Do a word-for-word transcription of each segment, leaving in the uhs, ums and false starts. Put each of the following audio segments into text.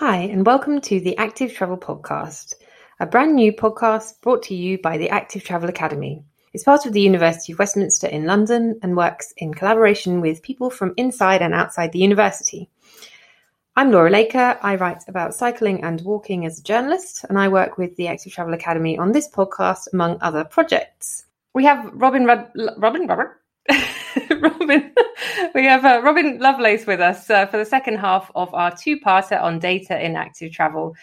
Hi, and welcome to the Active Travel Podcast, a brand new podcast brought to you by the Active Travel Academy. It's part of the University of Westminster in London and works in collaboration with people from inside and outside the university. I'm Laura Laker. I write about cycling and walking as a journalist, and I work with the Active Travel Academy on this podcast, among other projects. We have Robin... Rud- Robin? Robert? Robin, we have uh, Robin Lovelace with us uh, for the second half of our two-parter on data in active travel.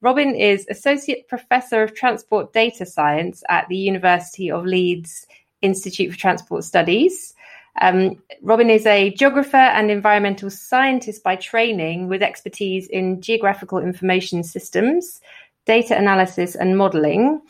Robin is Associate Professor of Transport Data Science at the University of Leeds Institute for Transport Studies. Um, Robin is a geographer and environmental scientist by training, with expertise in geographical information systems, data analysis and modelling.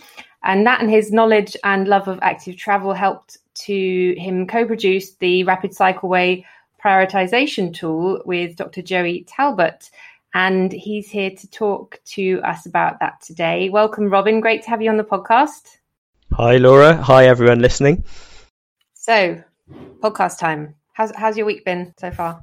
And that and his knowledge and love of active travel helped to him co-produce the Rapid Cycleway Prioritization Tool with Doctor Joey Talbot. And he's here to talk to us about that today. Welcome, Robin. Great to have you on the podcast. Hi, Laura. Hi, everyone listening. So, podcast time. How's, how's your week been so far?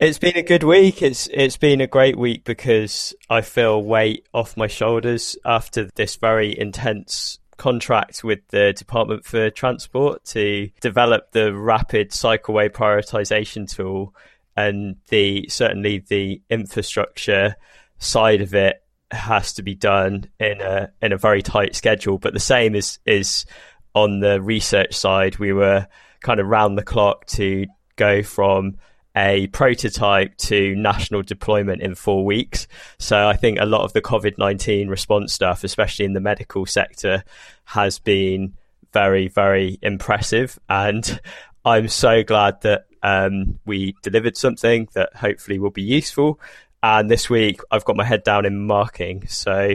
It's been a good week. It's It's been a great week because I feel weight off my shoulders after this very intense contract with the Department for Transport to develop the Rapid Cycleway Prioritization Tool, and the certainly the infrastructure side of it has to be done in a in a very tight schedule. But the same is is on the research side. We were kind of round the clock to go from a prototype to national deployment in four weeks. So I think a lot of the COVID nineteen response stuff, especially in the medical sector, has been very, very impressive. And I'm so glad that um, we delivered something that hopefully will be useful. And this week I've got my head down in marking. So,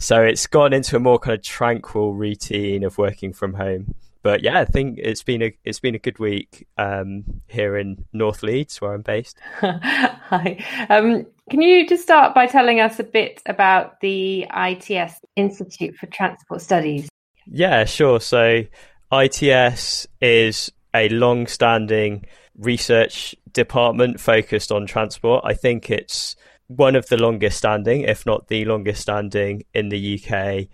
so it's gone into a more kind of tranquil routine of working from home. But yeah, I think it's been a it's been a good week um, here in North Leeds, where I'm based. Hi. Um, can you just start by telling us a bit about the I T S, Institute for Transport Studies? Yeah, sure. So I T S is a long-standing research department focused on transport. I think it's one of the longest standing, if not the longest standing in the U K,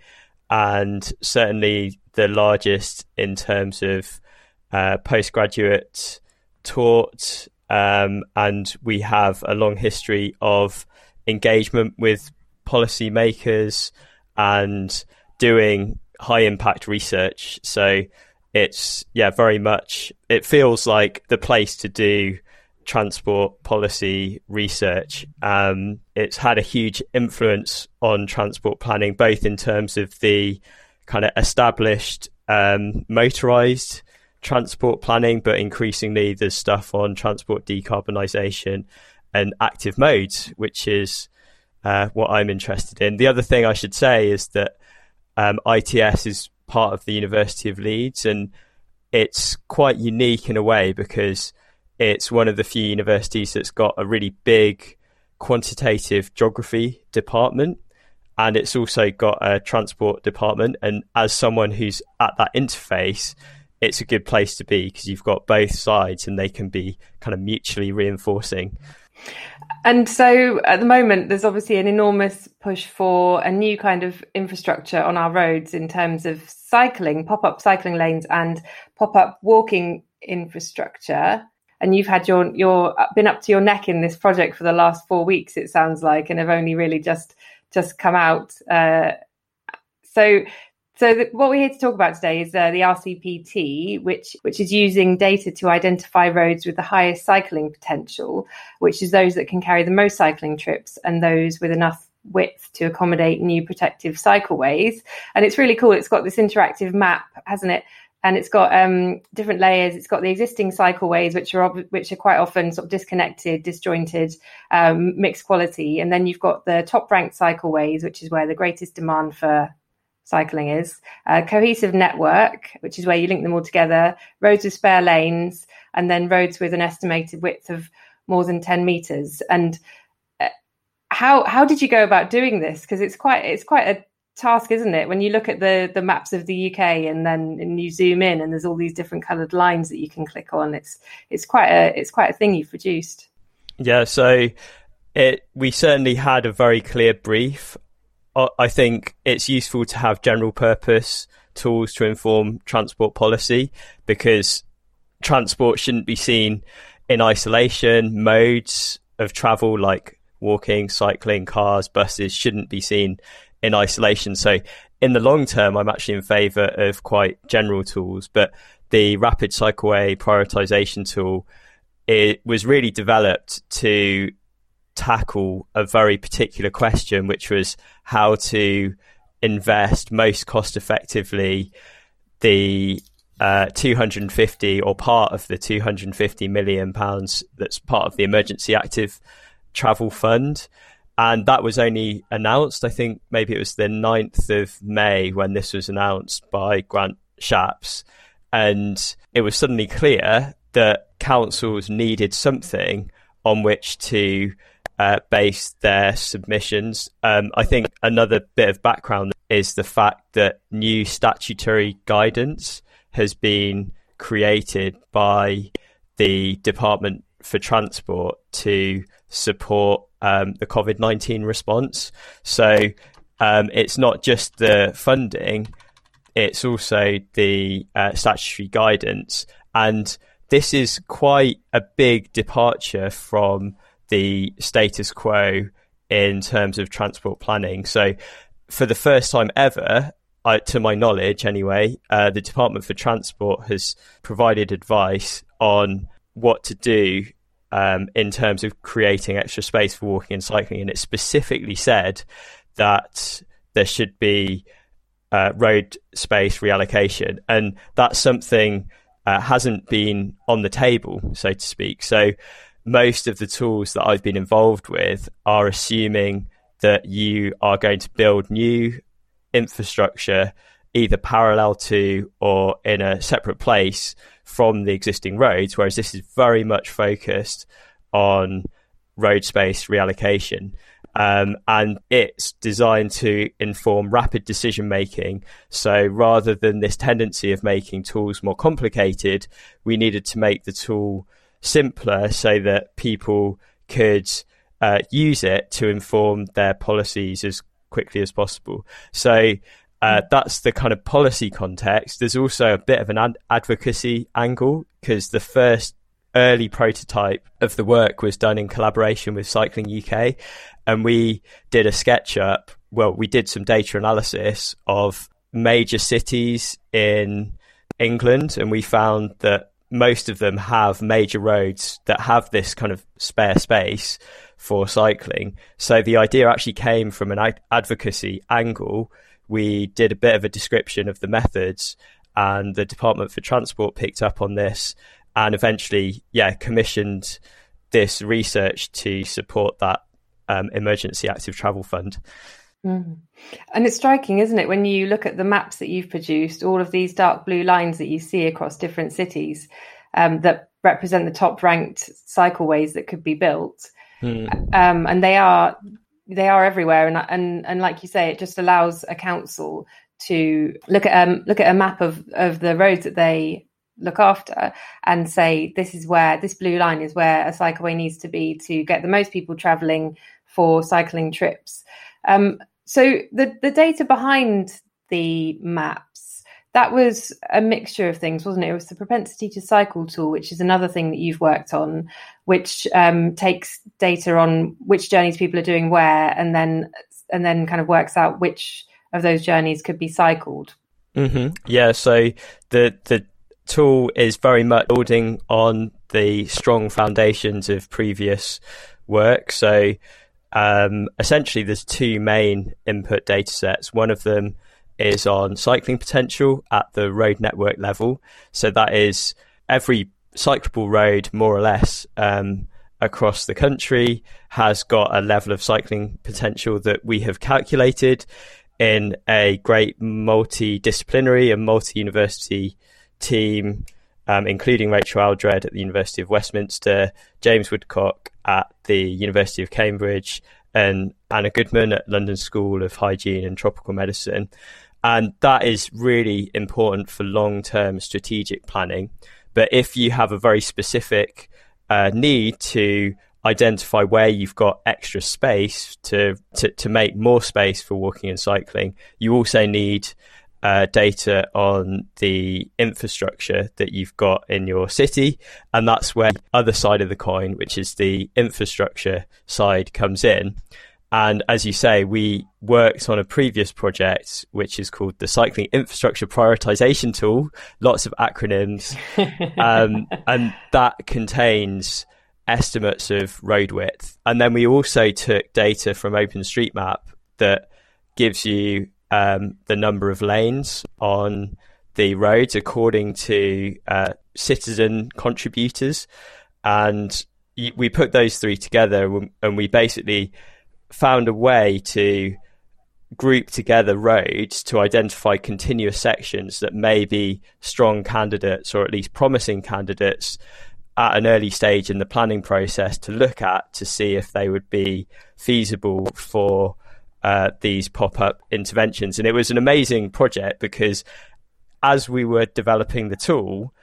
and certainly the largest in terms of uh, postgraduate taught, um, and we have a long history of engagement with policymakers and doing high impact research. So it's yeah, very much it feels like the place to do transport policy research. Um, it's had a huge influence on transport planning, both in terms of the kind of established um, motorised transport planning, but increasingly there's stuff on transport decarbonisation and active modes, which is uh, what I'm interested in. The other thing I should say is that um, I T S is part of the University of Leeds, and it's quite unique in a way because it's one of the few universities that's got a really big quantitative geography department. And it's also got a transport department. And as someone who's at that interface, it's a good place to be because you've got both sides and they can be kind of mutually reinforcing. And so at the moment, there's obviously an enormous push for a new kind of infrastructure on our roads in terms of cycling, pop-up cycling lanes and pop-up walking infrastructure. And you've had your, your been up to your neck in this project for the last four weeks, it sounds like, and have only really just... just come out. Uh, so so the, what we're here to talk about today is uh, the R C P T, which which is using data to identify roads with the highest cycling potential, which is those that can carry the most cycling trips and those with enough width to accommodate new protective cycleways. And it's really cool. It's got this interactive map, hasn't it? And it's got um, different layers. It's got the existing cycleways, which are ob- which are quite often sort of disconnected, disjointed, um, mixed quality. And then you've got the top-ranked cycleways, which is where the greatest demand for cycling is. A cohesive network, which is where you link them all together. Roads with spare lanes, and then roads with an estimated width of more than ten metres. And how how did you go about doing this? Because it's quite it's quite a task, isn't it, when you look at the the maps of the U K and then and you zoom in and there's all these different coloured lines that you can click on. It's it's quite a it's quite a thing you've produced. Yeah, so it, we certainly had a very clear brief. I think it's useful to have general purpose tools to inform transport policy, because transport shouldn't be seen in isolation. Modes of travel like walking, cycling, cars, buses shouldn't be seen in isolation. So in the long term, I'm actually in favour of quite general tools, but the rapid cycleway prioritisation tool, it was really developed to tackle a very particular question, which was how to invest most cost effectively the uh, two hundred fifty or part of the two hundred fifty million pounds that's part of the Emergency Active Travel Fund. And that was only announced, I think maybe it was the ninth of May when this was announced by Grant Shapps. And it was suddenly clear that councils needed something on which to uh, base their submissions. Um, I think another bit of background is the fact that new statutory guidance has been created by the Department for Transport to support um, the COVID nineteen response. So um, it's not just the funding, it's also the uh, statutory guidance. And this is quite a big departure from the status quo in terms of transport planning. So for the first time ever, I, to my knowledge anyway, uh, the Department for Transport has provided advice on what to do um, in terms of creating extra space for walking and cycling. And it specifically said that there should be uh, road space reallocation. And that's something Uh, hasn't been on the table, so to speak. So most of the tools that I've been involved with are assuming that you are going to build new infrastructure either parallel to or in a separate place from the existing roads, whereas this is very much focused on road space reallocation. Um, and it's designed to inform rapid decision making. So rather than this tendency of making tools more complicated, we needed to make the tool simpler so that people could uh, use it to inform their policies as quickly as possible. So uh, that's the kind of policy context. There's also a bit of an ad- advocacy angle, because the first early prototype of the work was done in collaboration with Cycling U K, and we did a sketch up. Well, we did some data analysis of major cities in England, and we found that most of them have major roads that have this kind of spare space for cycling. So the idea actually came from an ad- advocacy angle. We did a bit of a description of the methods, and the Department for Transport picked up on this and eventually, yeah, commissioned this research to support that um, Emergency Active Travel Fund. Mm. And it's striking, isn't it, when you look at the maps that you've produced, all of these dark blue lines that you see across different cities um, that represent the top-ranked cycleways that could be built. Mm. Um, and they are they are everywhere. And, and and like you say, it just allows a council to look at um, look at a map of, of the roads that they look after and say, this is where this blue line is where a cycleway needs to be to get the most people travelling for cycling trips. Um, so the, the data behind the maps, that was a mixture of things, wasn't it? It was the propensity to cycle tool, which is another thing that you've worked on, which um, takes data on which journeys people are doing where, and then and then kind of works out which of those journeys could be cycled. Mm-hmm. Yeah, so the the tool is very much building on the strong foundations of previous work. So um, essentially there's two main input data sets. One of them is on cycling potential at the road network level. So that is every cyclable road, more or less, um, across the country has got a level of cycling potential that we have calculated in a great multidisciplinary and multi-university team, um, including Rachel Aldred at the University of Westminster, James Woodcock at the University of Cambridge, and Anna Goodman at London School of Hygiene and Tropical Medicine. And that is really important for long-term strategic planning. But if you have a very specific uh, need to identify where you've got extra space to, to, to make more space for walking and cycling. You also need uh, data on the infrastructure that you've got in your city. And that's where the other side of the coin, which is the infrastructure side, comes in. And as you say, we worked on a previous project, which is called the Cycling Infrastructure Prioritization Tool, lots of acronyms. um, and that contains estimates of road width. And then we also took data from OpenStreetMap that gives you um, the number of lanes on the roads according to uh, citizen contributors. And we put those three together, and we basically found a way to group together roads to identify continuous sections that may be strong candidates, or at least promising candidates, at an early stage in the planning process to look at to see if they would be feasible for uh, these pop-up interventions. And it was an amazing project, because as we were developing the tool,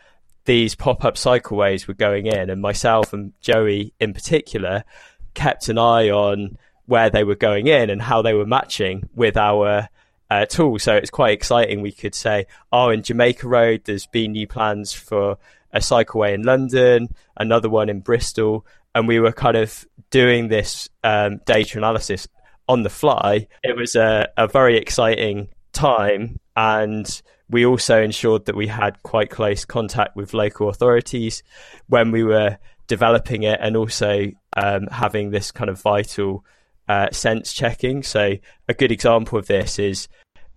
these pop-up cycleways were going in, and myself and Joey in particular kept an eye on where they were going in and how they were matching with our uh, tool. So it's quite exciting. We could say, oh, in Jamaica Road, there's been new plans for a cycleway in London, another one in Bristol. And we were kind of doing this um, data analysis on the fly. It was a, a very exciting time. And we also ensured that we had quite close contact with local authorities when we were developing it, and also um, having this kind of vital Uh, sense checking. So a good example of this is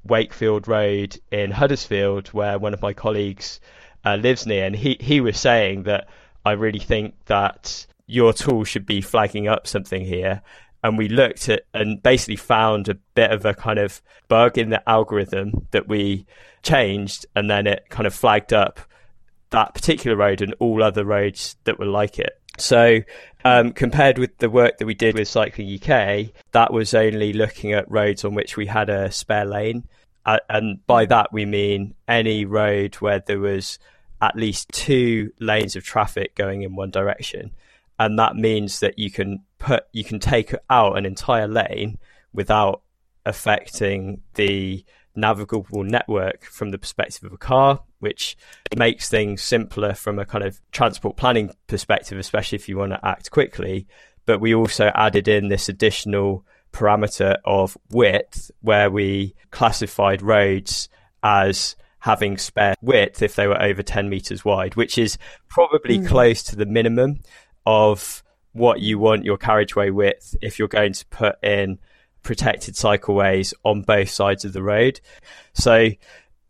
Wakefield Road in Huddersfield, where one of my colleagues uh, lives near, and he he was saying that I really think that your tool should be flagging up something here. And we looked at and basically found a bit of a kind of bug in the algorithm that we changed, and then it kind of flagged up that particular road and all other roads that were like it. So um, compared with the work that we did with Cycling U K, that was only looking at roads on which we had a spare lane. Uh, and by that, we mean any road where there was at least two lanes of traffic going in one direction. And that means that you can put you can take out an entire lane without affecting the navigable network from the perspective of a car, which makes things simpler from a kind of transport planning perspective, especially if you want to act quickly. But we also added in this additional parameter of width, where we classified roads as having spare width if they were over ten meters wide, which is probably mm. close to the minimum of what you want your carriageway width if you're going to put in protected cycleways on both sides of the road. So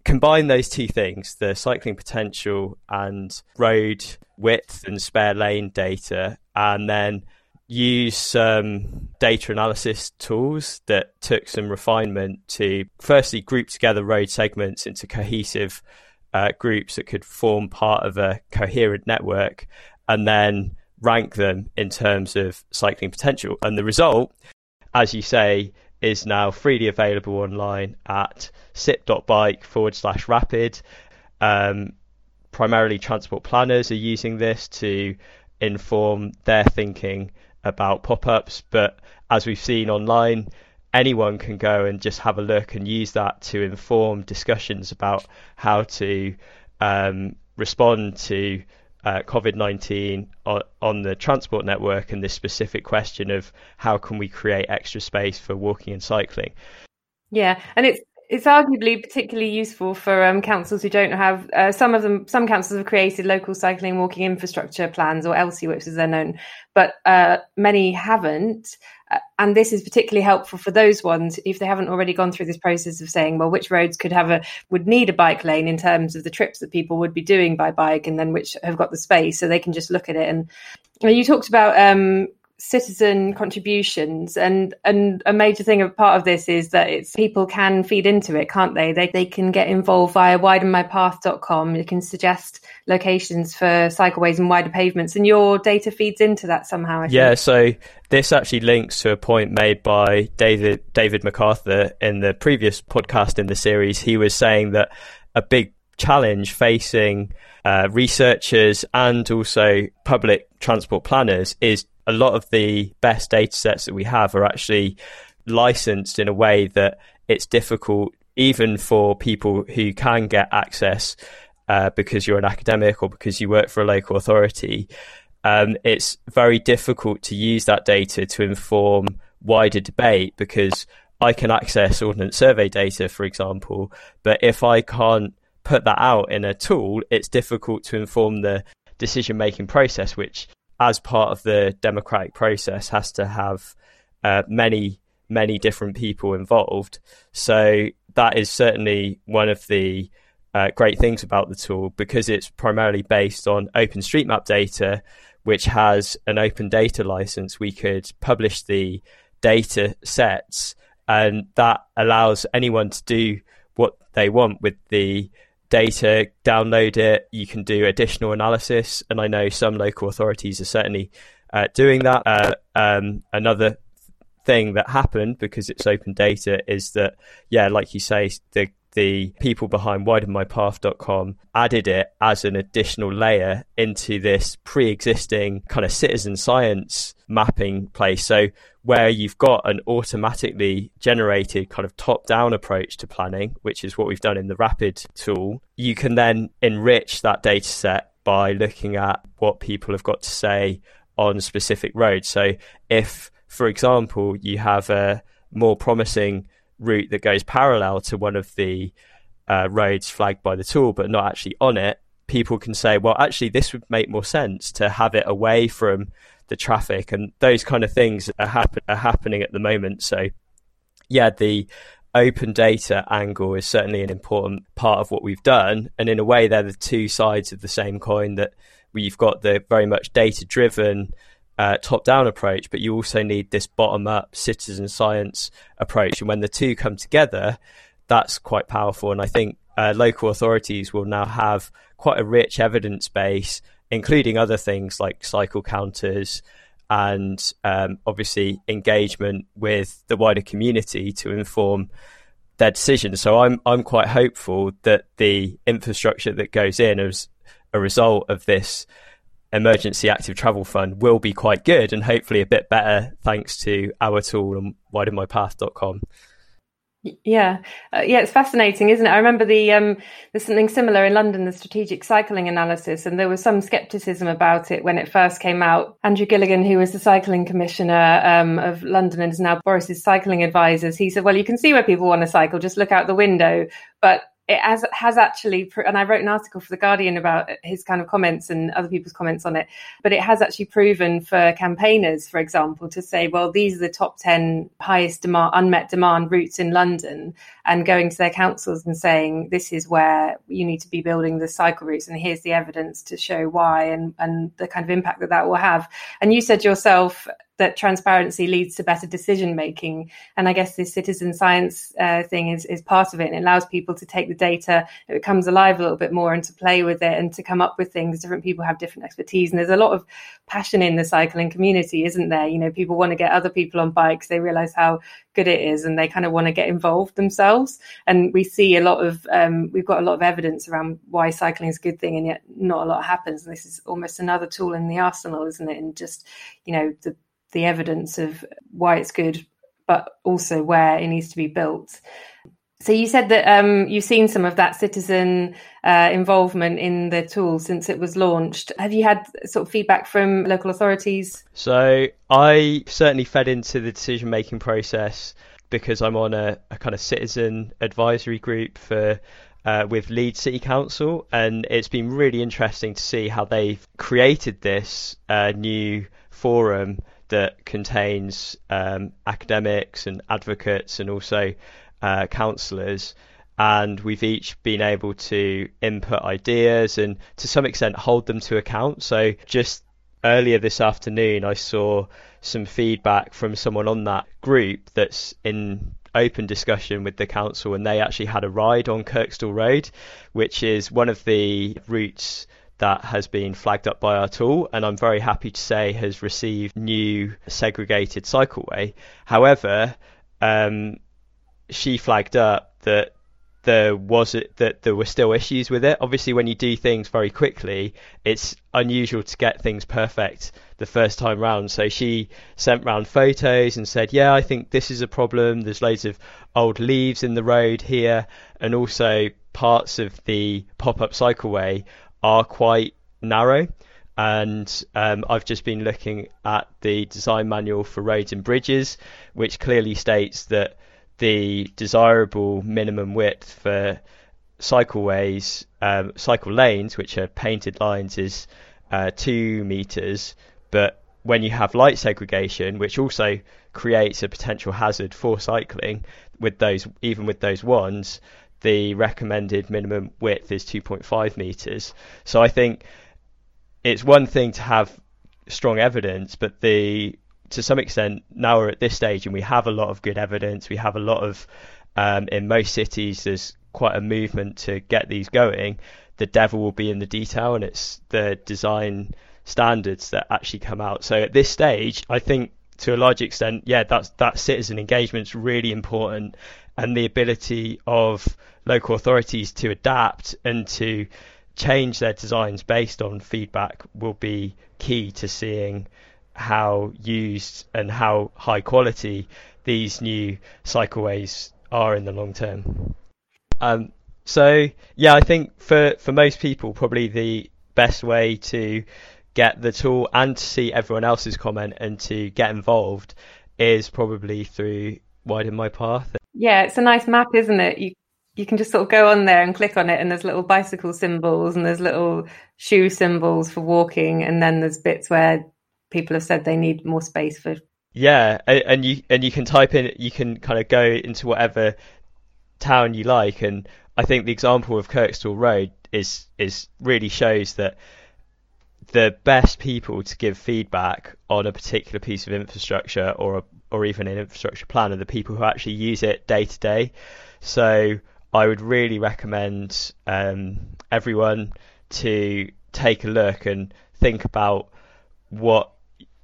combine those two things, the cycling potential and road width and spare lane data, and then use some data analysis tools that took some refinement to firstly group together road segments into cohesive uh, groups that could form part of a coherent network, and then rank them in terms of cycling potential. And the result, as you say, is now freely available online at sip.bike forward slash rapid. Um, primarily transport planners are using this to inform their thinking about pop-ups. But as we've seen online, anyone can go and just have a look and use that to inform discussions about how to um, respond to Uh, COVID nineteen on, on the transport network, and this specific question of how can we create extra space for walking and cycling. Yeah, and it's it's arguably particularly useful for um, councils who don't have uh, some of them. Some councils have created local cycling and walking infrastructure plans, or L C W I Ps as they're known, but uh, many haven't. Uh, and this is particularly helpful for those ones if they haven't already gone through this process of saying, well, which roads could have a would need a bike lane in terms of the trips that people would be doing by bike, and then which have got the space, so they can just look at it. And you know, you talked about um, citizen contributions, and and a major thing of part of this is that it's people can feed into it, can't they? They they can get involved via widen my path dot com. You can suggest locations for cycleways and wider pavements, and your data feeds into that somehow, I think. Yeah, so this actually links to a point made by David David MacArthur in the previous podcast in the series. He was saying that a big challenge facing uh, researchers and also public transport planners is a lot of the best data sets that we have are actually licensed in a way that it's difficult even for people who can get access uh, because you're an academic or because you work for a local authority. Um, it's very difficult to use that data to inform wider debate, because I can access Ordnance Survey data, for example, but if I can't put that out in a tool, it's difficult to inform the decision-making process, which as part of the democratic process has to have uh, many, many different people involved. So that is certainly one of the uh, great things about the tool, because it's primarily based on OpenStreetMap data, which has an open data license. We could publish the data sets, and that allows anyone to do what they want with the data, download it. You can do additional analysis, and I know some local authorities are certainly uh, doing that. Uh, um, another thing that happened, because it's open data, is that, yeah, like you say, the the people behind widen my path dot com added it as an additional layer into this pre-existing kind of citizen science mapping place. So where you've got an automatically generated kind of top-down approach to planning, which is what we've done in the RAPID tool, you can then enrich that data set by looking at what people have got to say on specific roads. So if, for example, you have a more promising route that goes parallel to one of the uh, roads flagged by the tool but not actually on it, people can say, well, actually this would make more sense to have it away from the traffic, and those kind of things are, happen- are happening at the moment. So yeah, the open data angle is certainly an important part of what we've done, and in a way they're the two sides of the same coin, that we've got the very much data-driven Uh, top-down approach, but you also need this bottom-up citizen science approach, and when the two come together, that's quite powerful. And I think uh, local authorities will now have quite a rich evidence base, including other things like cycle counters and um, obviously engagement with the wider community to inform their decisions. So I'm I'm quite hopeful that the infrastructure that goes in as a result of this Emergency Active Travel Fund will be quite good, and hopefully a bit better thanks to our tool on widen my path dot com. Yeah, uh, yeah, it's fascinating, isn't it? I remember the um, there's something similar in London, the strategic cycling analysis, and there was some scepticism about it when it first came out. Andrew Gilligan, who was the cycling commissioner um, of London and is now Boris's cycling advisors, he said, well, you can see where people want to cycle, just look out the window. But it has, has actually, and I wrote an article for The Guardian about his kind of comments and other people's comments on it, but it has actually proven for campaigners, for example, to say, well, these are the top ten highest demand, unmet demand routes in London, and going to their councils and saying, this is where you need to be building the cycle routes, and here's the evidence to show why, and, and the kind of impact that that will have. And you said yourself that transparency leads to better decision making, and I guess this citizen science uh, thing is, is part of it, and it allows people to take the data, it comes alive a little bit more, and to play with it and to come up with things. Different people have different expertise, and there's a lot of passion in the cycling community, isn't there? You know, people want to get other people on bikes, they realize how good it is, and they kind of want to get involved themselves. And we see a lot of um, we've got a lot of evidence around why cycling is a good thing, and yet not a lot happens, and this is almost another tool in the arsenal, isn't it? And just, you know, the the evidence of why it's good, but also where it needs to be built. So you said that um, you've seen some of that citizen uh, involvement in the tool since it was launched. Have you had sort of feedback from local authorities? So I certainly fed into the decision-making process because I'm on a, a kind of citizen advisory group for uh, with Leeds City Council, and it's been really interesting to see how they've created this uh, new forum that contains um, academics and advocates and also uh, councillors, and we've each been able to input ideas and to some extent hold them to account. So just earlier this afternoon I saw some feedback from someone on that group that's in open discussion with the council, and they actually had a ride on Kirkstall Road, which is one of the routes that has been flagged up by our tool, and I'm very happy to say has received new segregated cycleway. However, um, she flagged up that there was it that there were still issues with it. Obviously, when you do things very quickly, it's unusual to get things perfect the first time round. So she sent round photos and said, yeah, I think this is a problem. There's loads of old leaves in the road here. And also parts of the pop-up cycleway are quite narrow. And um, I've just been looking at the design manual for roads and bridges, which clearly states that the desirable minimum width for cycleways, um, cycle lanes, which are painted lines, is uh, two metres. But when you have light segregation, which also creates a potential hazard for cycling, with those, even with those ones, the recommended minimum width is two point five metres. So I think it's one thing to have strong evidence, but the to some extent now we're at this stage and we have a lot of good evidence. We have a lot of um, in most cities there's quite a movement to get these going. The devil will be in the detail, and it's the design standards that actually come out. So at this stage, I think to a large extent, yeah, that's that citizen engagement's really important, and the ability of local authorities to adapt and to change their designs based on feedback will be key to seeing how used and how high quality these new cycleways are in the long term. Um, so, yeah, I think for, for most people, probably the best way to get the tool and to see everyone else's comment and to get involved is probably through Widen My Path. Yeah, it's a nice map, isn't it? You you can just sort of go on there and click on it, and there's little bicycle symbols and there's little shoe symbols for walking, and then there's bits where people have said they need more space for. Yeah, and you and you can type in, you can kind of go into whatever town you like, and I think the example of Kirkstall Road is is really shows that the best people to give feedback on a particular piece of infrastructure or a, or even an infrastructure plan are the people who actually use it day to day. So I would really recommend um, everyone to take a look and think about what,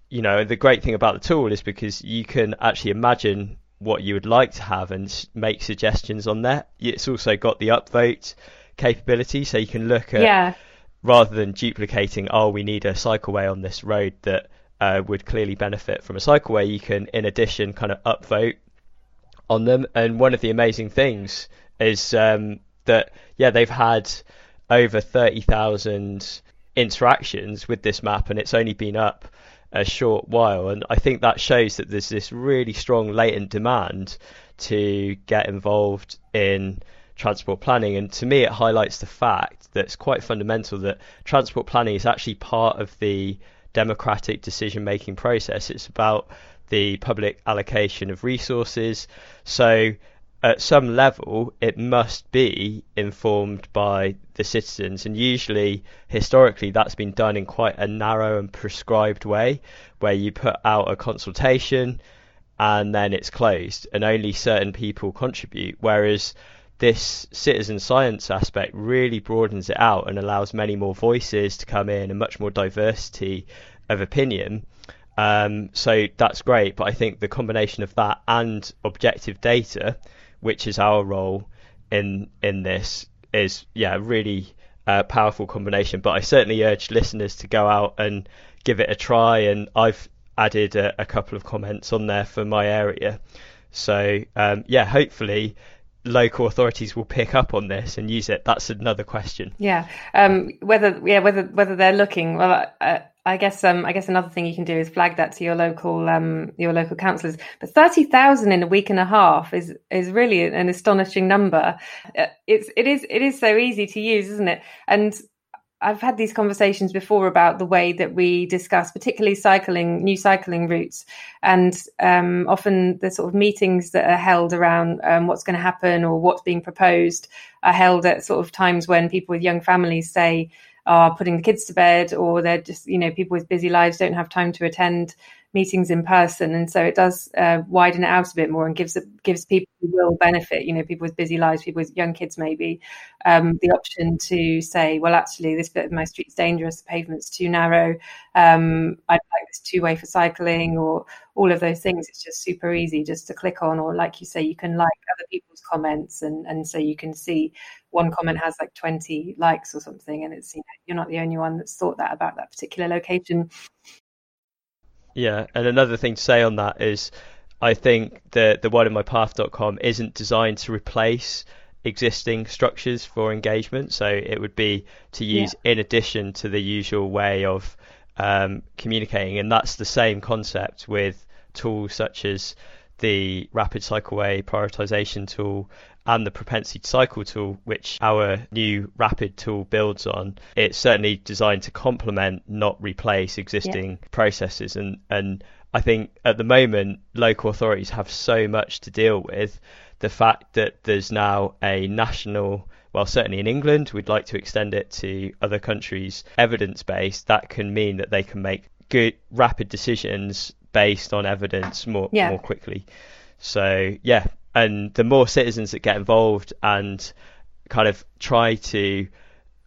you know, the great thing about the tool is because you can actually imagine what you would like to have and make suggestions on that. It's also got the upvote capability, so you can look at, yeah, rather than duplicating, oh, we need a cycleway on this road that uh, would clearly benefit from a cycleway, you can, in addition, kind of upvote on them. And one of the amazing things is um, that, yeah, they've had over thirty thousand interactions with this map, and it's only been up a short while, and I think that shows that there's this really strong latent demand to get involved in transport planning. And to me, it highlights the fact that it's quite fundamental that transport planning is actually part of the democratic decision making process. It's about the public allocation of resources, so at some level it must be informed by the citizens, and usually historically that's been done in quite a narrow and prescribed way where you put out a consultation and then it's closed and only certain people contribute, whereas this citizen science aspect really broadens it out and allows many more voices to come in and much more diversity of opinion. Um, so that's great, but I think the combination of that and objective data, which is our role in in this, is yeah a really uh, powerful combination. But I certainly urge listeners to go out and give it a try, and I've added a, a couple of comments on there for my area, so um, yeah hopefully local authorities will pick up on this and use it. That's another question. Yeah, um, whether yeah whether whether they're looking well. Uh, I guess um, I guess another thing you can do is flag that to your local um, your local councillors. But thirty thousand in a week and a half is is really an astonishing number. It's it is it is so easy to use, isn't it? And I've had these conversations before about the way that we discuss, particularly cycling, new cycling routes, and um, often the sort of meetings that are held around um, what's going to happen or what's being proposed are held at sort of times when people with young families say, are putting the kids to bed, or they're just, you know, people with busy lives don't have time to attend meetings in person, and so it does uh, widen it out a bit more and gives gives people who will benefit, you know, people with busy lives, people with young kids maybe, um, the option to say, well, actually, this bit of my street's dangerous, the pavement's too narrow, um, I'd like this two-way for cycling, or all of those things. It's just super easy just to click on, or like you say, you can like other people's comments, and, and so you can see one comment has like twenty likes or something, and it's, you know, you're not the only one that's thought that about that particular location. Yeah, and another thing to say on that is I think the the widen my path dot com isn't designed to replace existing structures for engagement. So it would be to use yeah. in addition to the usual way of um, communicating. And that's the same concept with tools such as the Rapid Cycleway Prioritization Tool and the Propensity Cycle Tool, which our new Rapid tool builds on. It's certainly designed to complement, not replace, existing yeah. processes. And, and I think at the moment, local authorities have so much to deal with. The fact that there's now a national, well, certainly in England, we'd like to extend it to other countries, evidence base, that can mean that they can make good, rapid decisions based on evidence more yeah. more quickly. So yeah, and the more citizens that get involved and kind of try to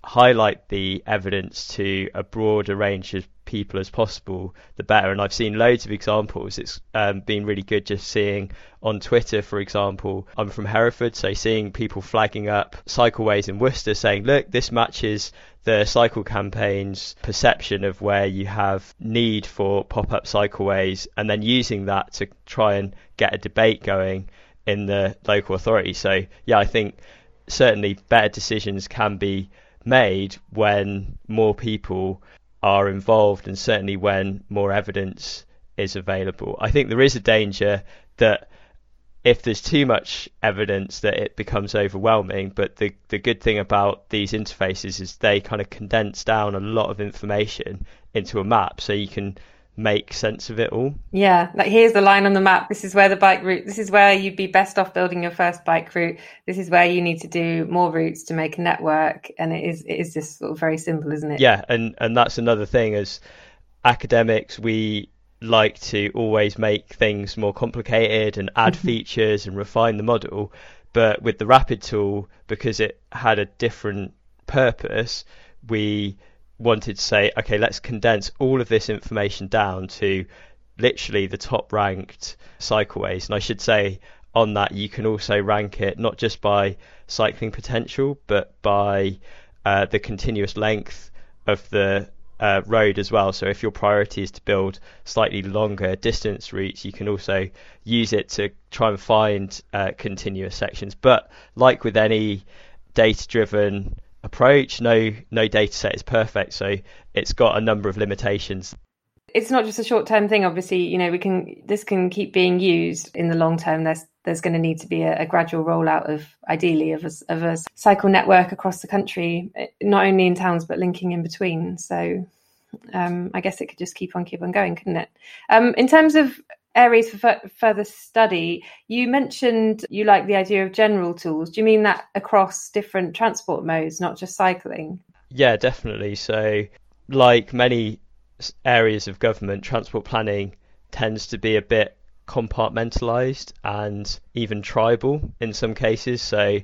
highlight the evidence to a broader range of people as possible, the better. And I've seen loads of examples. It's um, been really good just seeing on Twitter, for example. I'm from Hereford, so seeing people flagging up cycleways in Worcester saying, look, this matches the cycle campaign's perception of where you have need for pop-up cycleways, and then using that to try and get a debate going in the local authority. So yeah, I think certainly better decisions can be made when more people are involved, and certainly when more evidence is available. I think there is a danger that if there's too much evidence that it becomes overwhelming, but the the good thing about these interfaces is they kind of condense down a lot of information into a map, so you can make sense of it all. Yeah, like here's the line on the map, this is where the bike route, this is where you'd be best off building your first bike route, this is where you need to do more routes to make a network. And it is it is just sort of very simple, isn't it? Yeah, and and that's another thing. As academics, we like to always make things more complicated and add features and refine the model, but with the Rapid tool, because it had a different purpose, we wanted to say, okay, let's condense all of this information down to literally the top ranked cycleways. And I should say on that, you can also rank it not just by cycling potential, but by uh, the continuous length of the uh, road as well. So if your priority is to build slightly longer distance routes, you can also use it to try and find uh, continuous sections. But like with any data driven approach, no no data set is perfect, so it's got a number of limitations. It's not just a short-term thing, obviously. You know, we can this can keep being used in the long term. There's there's going to need to be a, a gradual rollout of ideally of a, of a cycle network across the country, not only in towns but linking in between. So um I guess it could just keep on keep on going, couldn't it? Um in terms of areas for f- further study, you mentioned you like the idea of general tools. Do you mean that across different transport modes, not just cycling? Yeah, definitely. So like many areas of government, transport planning tends to be a bit compartmentalized and even tribal in some cases. So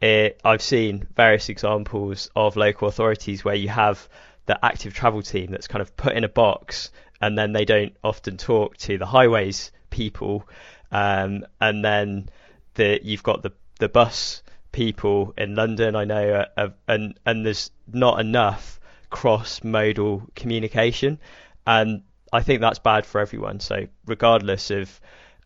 it, I've seen various examples of local authorities where you have the active travel team that's kind of put in a box, and then they don't often talk to the highways people. Um, and then the, you've got the, the bus people in London, I know, uh, uh, and, and there's not enough cross-modal communication. And I think that's bad for everyone. So regardless of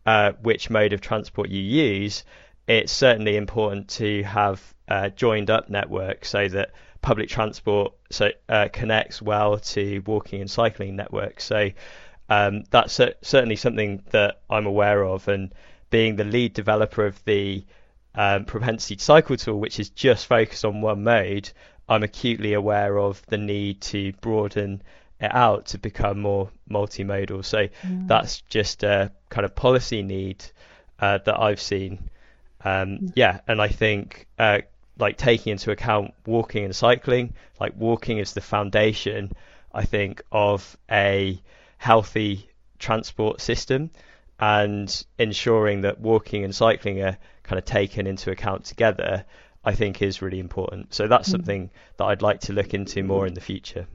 uh, which mode of transport you use, it's certainly important to have a joined up network so that public transport so uh, connects well to walking and cycling networks. So um, that's a, certainly something that I'm aware of, and being the lead developer of the um, propensity cycle tool, which is just focused on one mode, I'm acutely aware of the need to broaden it out to become more multimodal. So mm. that's just a kind of policy need uh, that I've seen. Um, yeah, and I think uh, like taking into account walking and cycling, like walking is the foundation, I think, of a healthy transport system and ensuring that walking and cycling are kind of taken into account together, I think is really important. So that's something that I'd like to look into more in the future.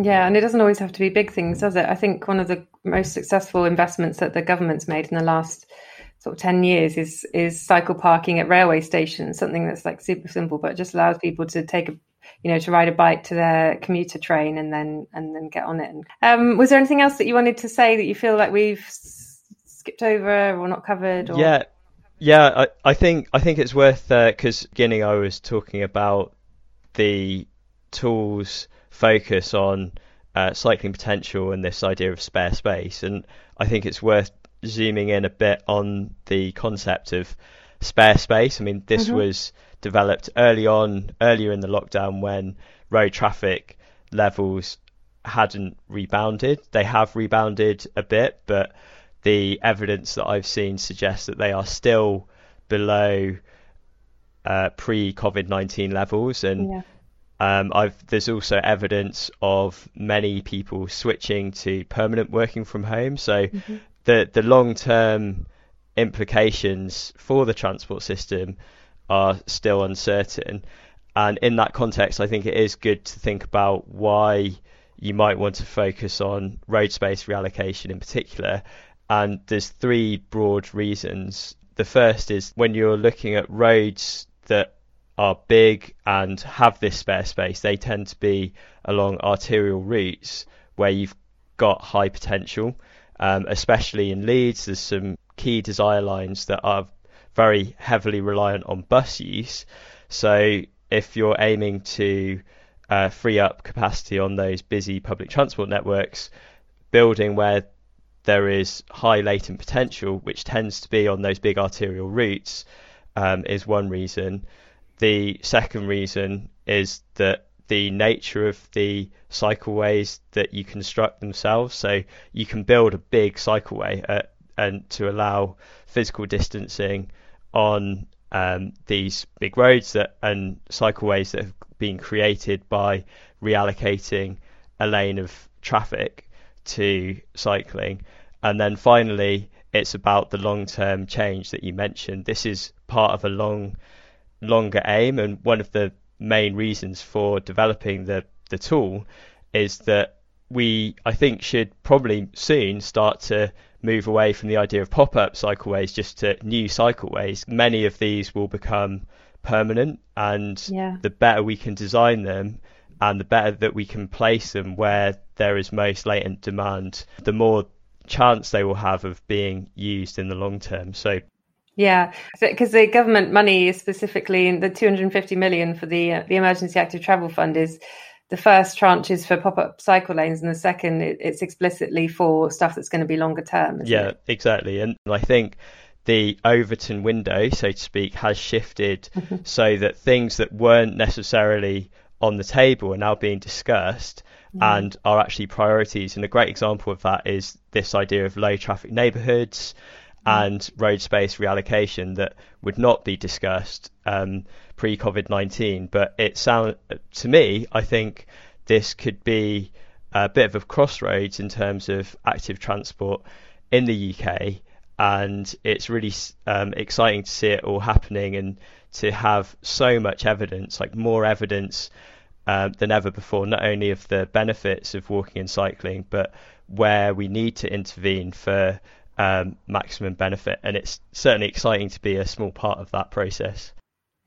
Yeah, and it doesn't always have to be big things, does it? I think one of the most successful investments that the government's made in the last sort of ten years is is cycle parking at railway stations, something that's like super simple, but just allows people to take a, you know, to ride a bike to their commuter train and then and then get on it. Um, was there anything else that you wanted to say that you feel like we've skipped over or not covered? Or... Yeah. Yeah, I, I think I think it's worth, because uh, beginning I was talking about the tool's focus on uh, cycling potential and this idea of spare space, and I think it's worth zooming in a bit on the concept of spare space. I mean, this mm-hmm. was developed early on, earlier in the lockdown when road traffic levels hadn't rebounded. They have rebounded a bit, but the evidence that I've seen suggests that they are still below uh, pre-COVID nineteen levels. And yeah. um, I've, there's also evidence of many people switching to permanent working from home. So mm-hmm. the, the long-term implications for the transport system are still uncertain. And in that context, I think it is good to think about why you might want to focus on road space reallocation in particular. And there's three broad reasons. The first is when you're looking at roads that are big and have this spare space, they tend to be along arterial routes where you've got high potential, um, especially in Leeds. There's some key desire lines that are very heavily reliant on bus use. So if you're aiming to uh, free up capacity on those busy public transport networks, building where there is high latent potential, which tends to be on those big arterial routes, um, is one reason. The second reason is that the nature of the cycleways that you construct themselves, so you can build a big cycleway at, and to allow physical distancing on um, these big roads that and cycleways that have been created by reallocating a lane of traffic to cycling. And then finally, it's about the long-term change that you mentioned. This is part of a long, longer aim, and one of the main reasons for developing the, the tool is that we, I think, should probably soon start to move away from the idea of pop-up cycleways just to new cycleways. Many of these will become permanent, and yeah. the better we can design them and the better that we can place them where there is most latent demand, the more chance they will have of being used in the long term. So yeah, because the government money is specifically in the two hundred fifty million for the uh, the Emergency Active Travel Fund. Is the first tranche is for pop-up cycle lanes, and the second it, it's explicitly for stuff that's going to be longer term. Yeah, it? exactly. And I think the Overton window, so to speak, has shifted so that things that weren't necessarily on the table are now being discussed yeah. and are actually priorities. And a great example of that is this idea of low traffic neighbourhoods yeah. and road space reallocation that would not be discussed um, pre-COVID nineteen. But it sound to me, I think this could be a bit of a crossroads in terms of active transport in the U K. And it's really um, exciting to see it all happening and to have so much evidence, like more evidence uh, than ever before, not only of the benefits of walking and cycling, but where we need to intervene for um, maximum benefit. And it's certainly exciting to be a small part of that process.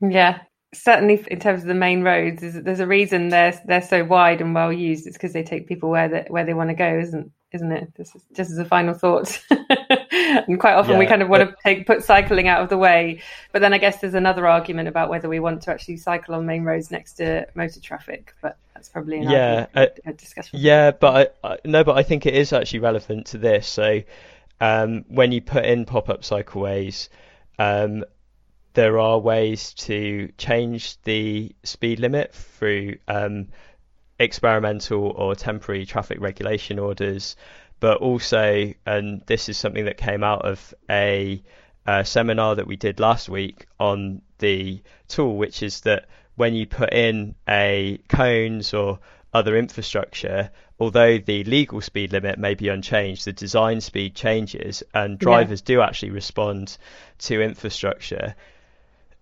Yeah, certainly in terms of the main roads, there's, there's a reason they're they're so wide and well used. It's because they take people where they, where they want to go, isn't isn't it? This is just as a final thought. And quite often yeah, we kind of want but, to take, put cycling out of the way. But then I guess there's another argument about whether we want to actually cycle on main roads next to motor traffic. But that's probably an yeah, uh, a discussion. Yeah, but I, I, no, but I think it is actually relevant to this. So um, when you put in pop-up cycleways, um, there are ways to change the speed limit through um, experimental or temporary traffic regulation orders. But also, and this is something that came out of a, a seminar that we did last week on the tool, which is that when you put in a cones or other infrastructure, although the legal speed limit may be unchanged, the design speed changes, and drivers yeah. do actually respond to infrastructure.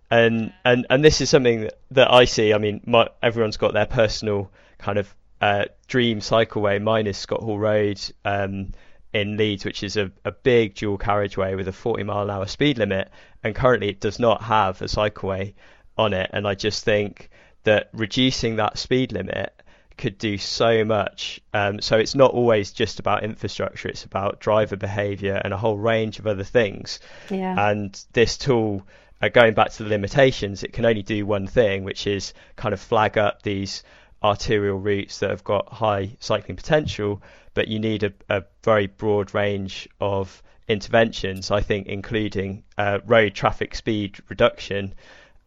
And and and this is something that, that I see. I mean, my, everyone's got their personal kind of uh, dream cycleway. Mine is Scott Hall Road um, in Leeds, which is a, a big dual carriageway with a forty mile an hour speed limit, and currently it does not have a cycleway on it. And I just think that reducing that speed limit could do so much. Um, so it's not always just about infrastructure, it's about driver behaviour and a whole range of other things. Yeah. And this tool, uh, going back to the limitations, it can only do one thing, which is kind of flag up these arterial routes that have got high cycling potential, but you need a, a very broad range of interventions, I think, including uh, road traffic speed reduction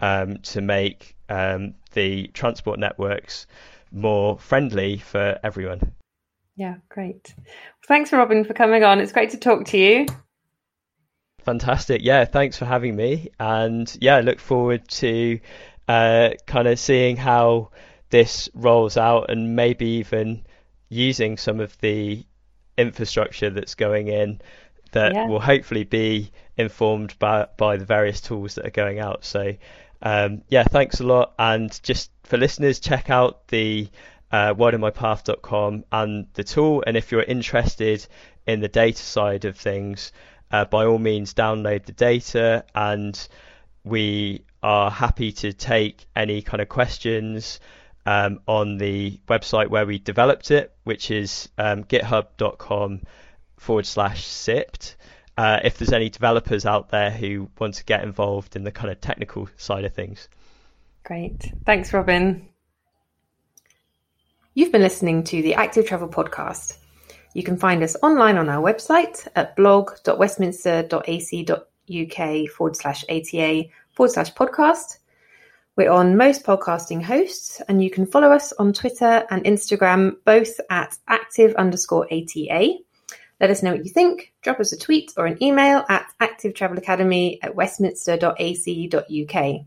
um, to make um, the transport networks more friendly for everyone. Yeah, great. Thanks, Robin, for coming on. It's great to talk to you. Fantastic. Yeah, thanks for having me. And yeah, I look forward to uh, kind of seeing how this rolls out and maybe even using some of the infrastructure that's going in that yeah. will hopefully be informed by, by the various tools that are going out. So Um, yeah, thanks a lot. And just for listeners, check out the uh, widen my path dot com and the tool. And if you're interested in the data side of things, uh, by all means, download the data. And we are happy to take any kind of questions um, on the website where we developed it, which is um, github.com forward slash sipt. Uh, if there's any developers out there who want to get involved in the kind of technical side of things. Great. Thanks, Robin. You've been listening to the Active Travel Podcast. You can find us online on our website at blog.westminster.ac.uk forward slash ATA forward slash podcast. We're on most podcasting hosts, and you can follow us on Twitter and Instagram, both at active underscore ATA. Let us know what you think. Drop us a tweet or an email at Active Travel Academy at westminster dot a c dot u k.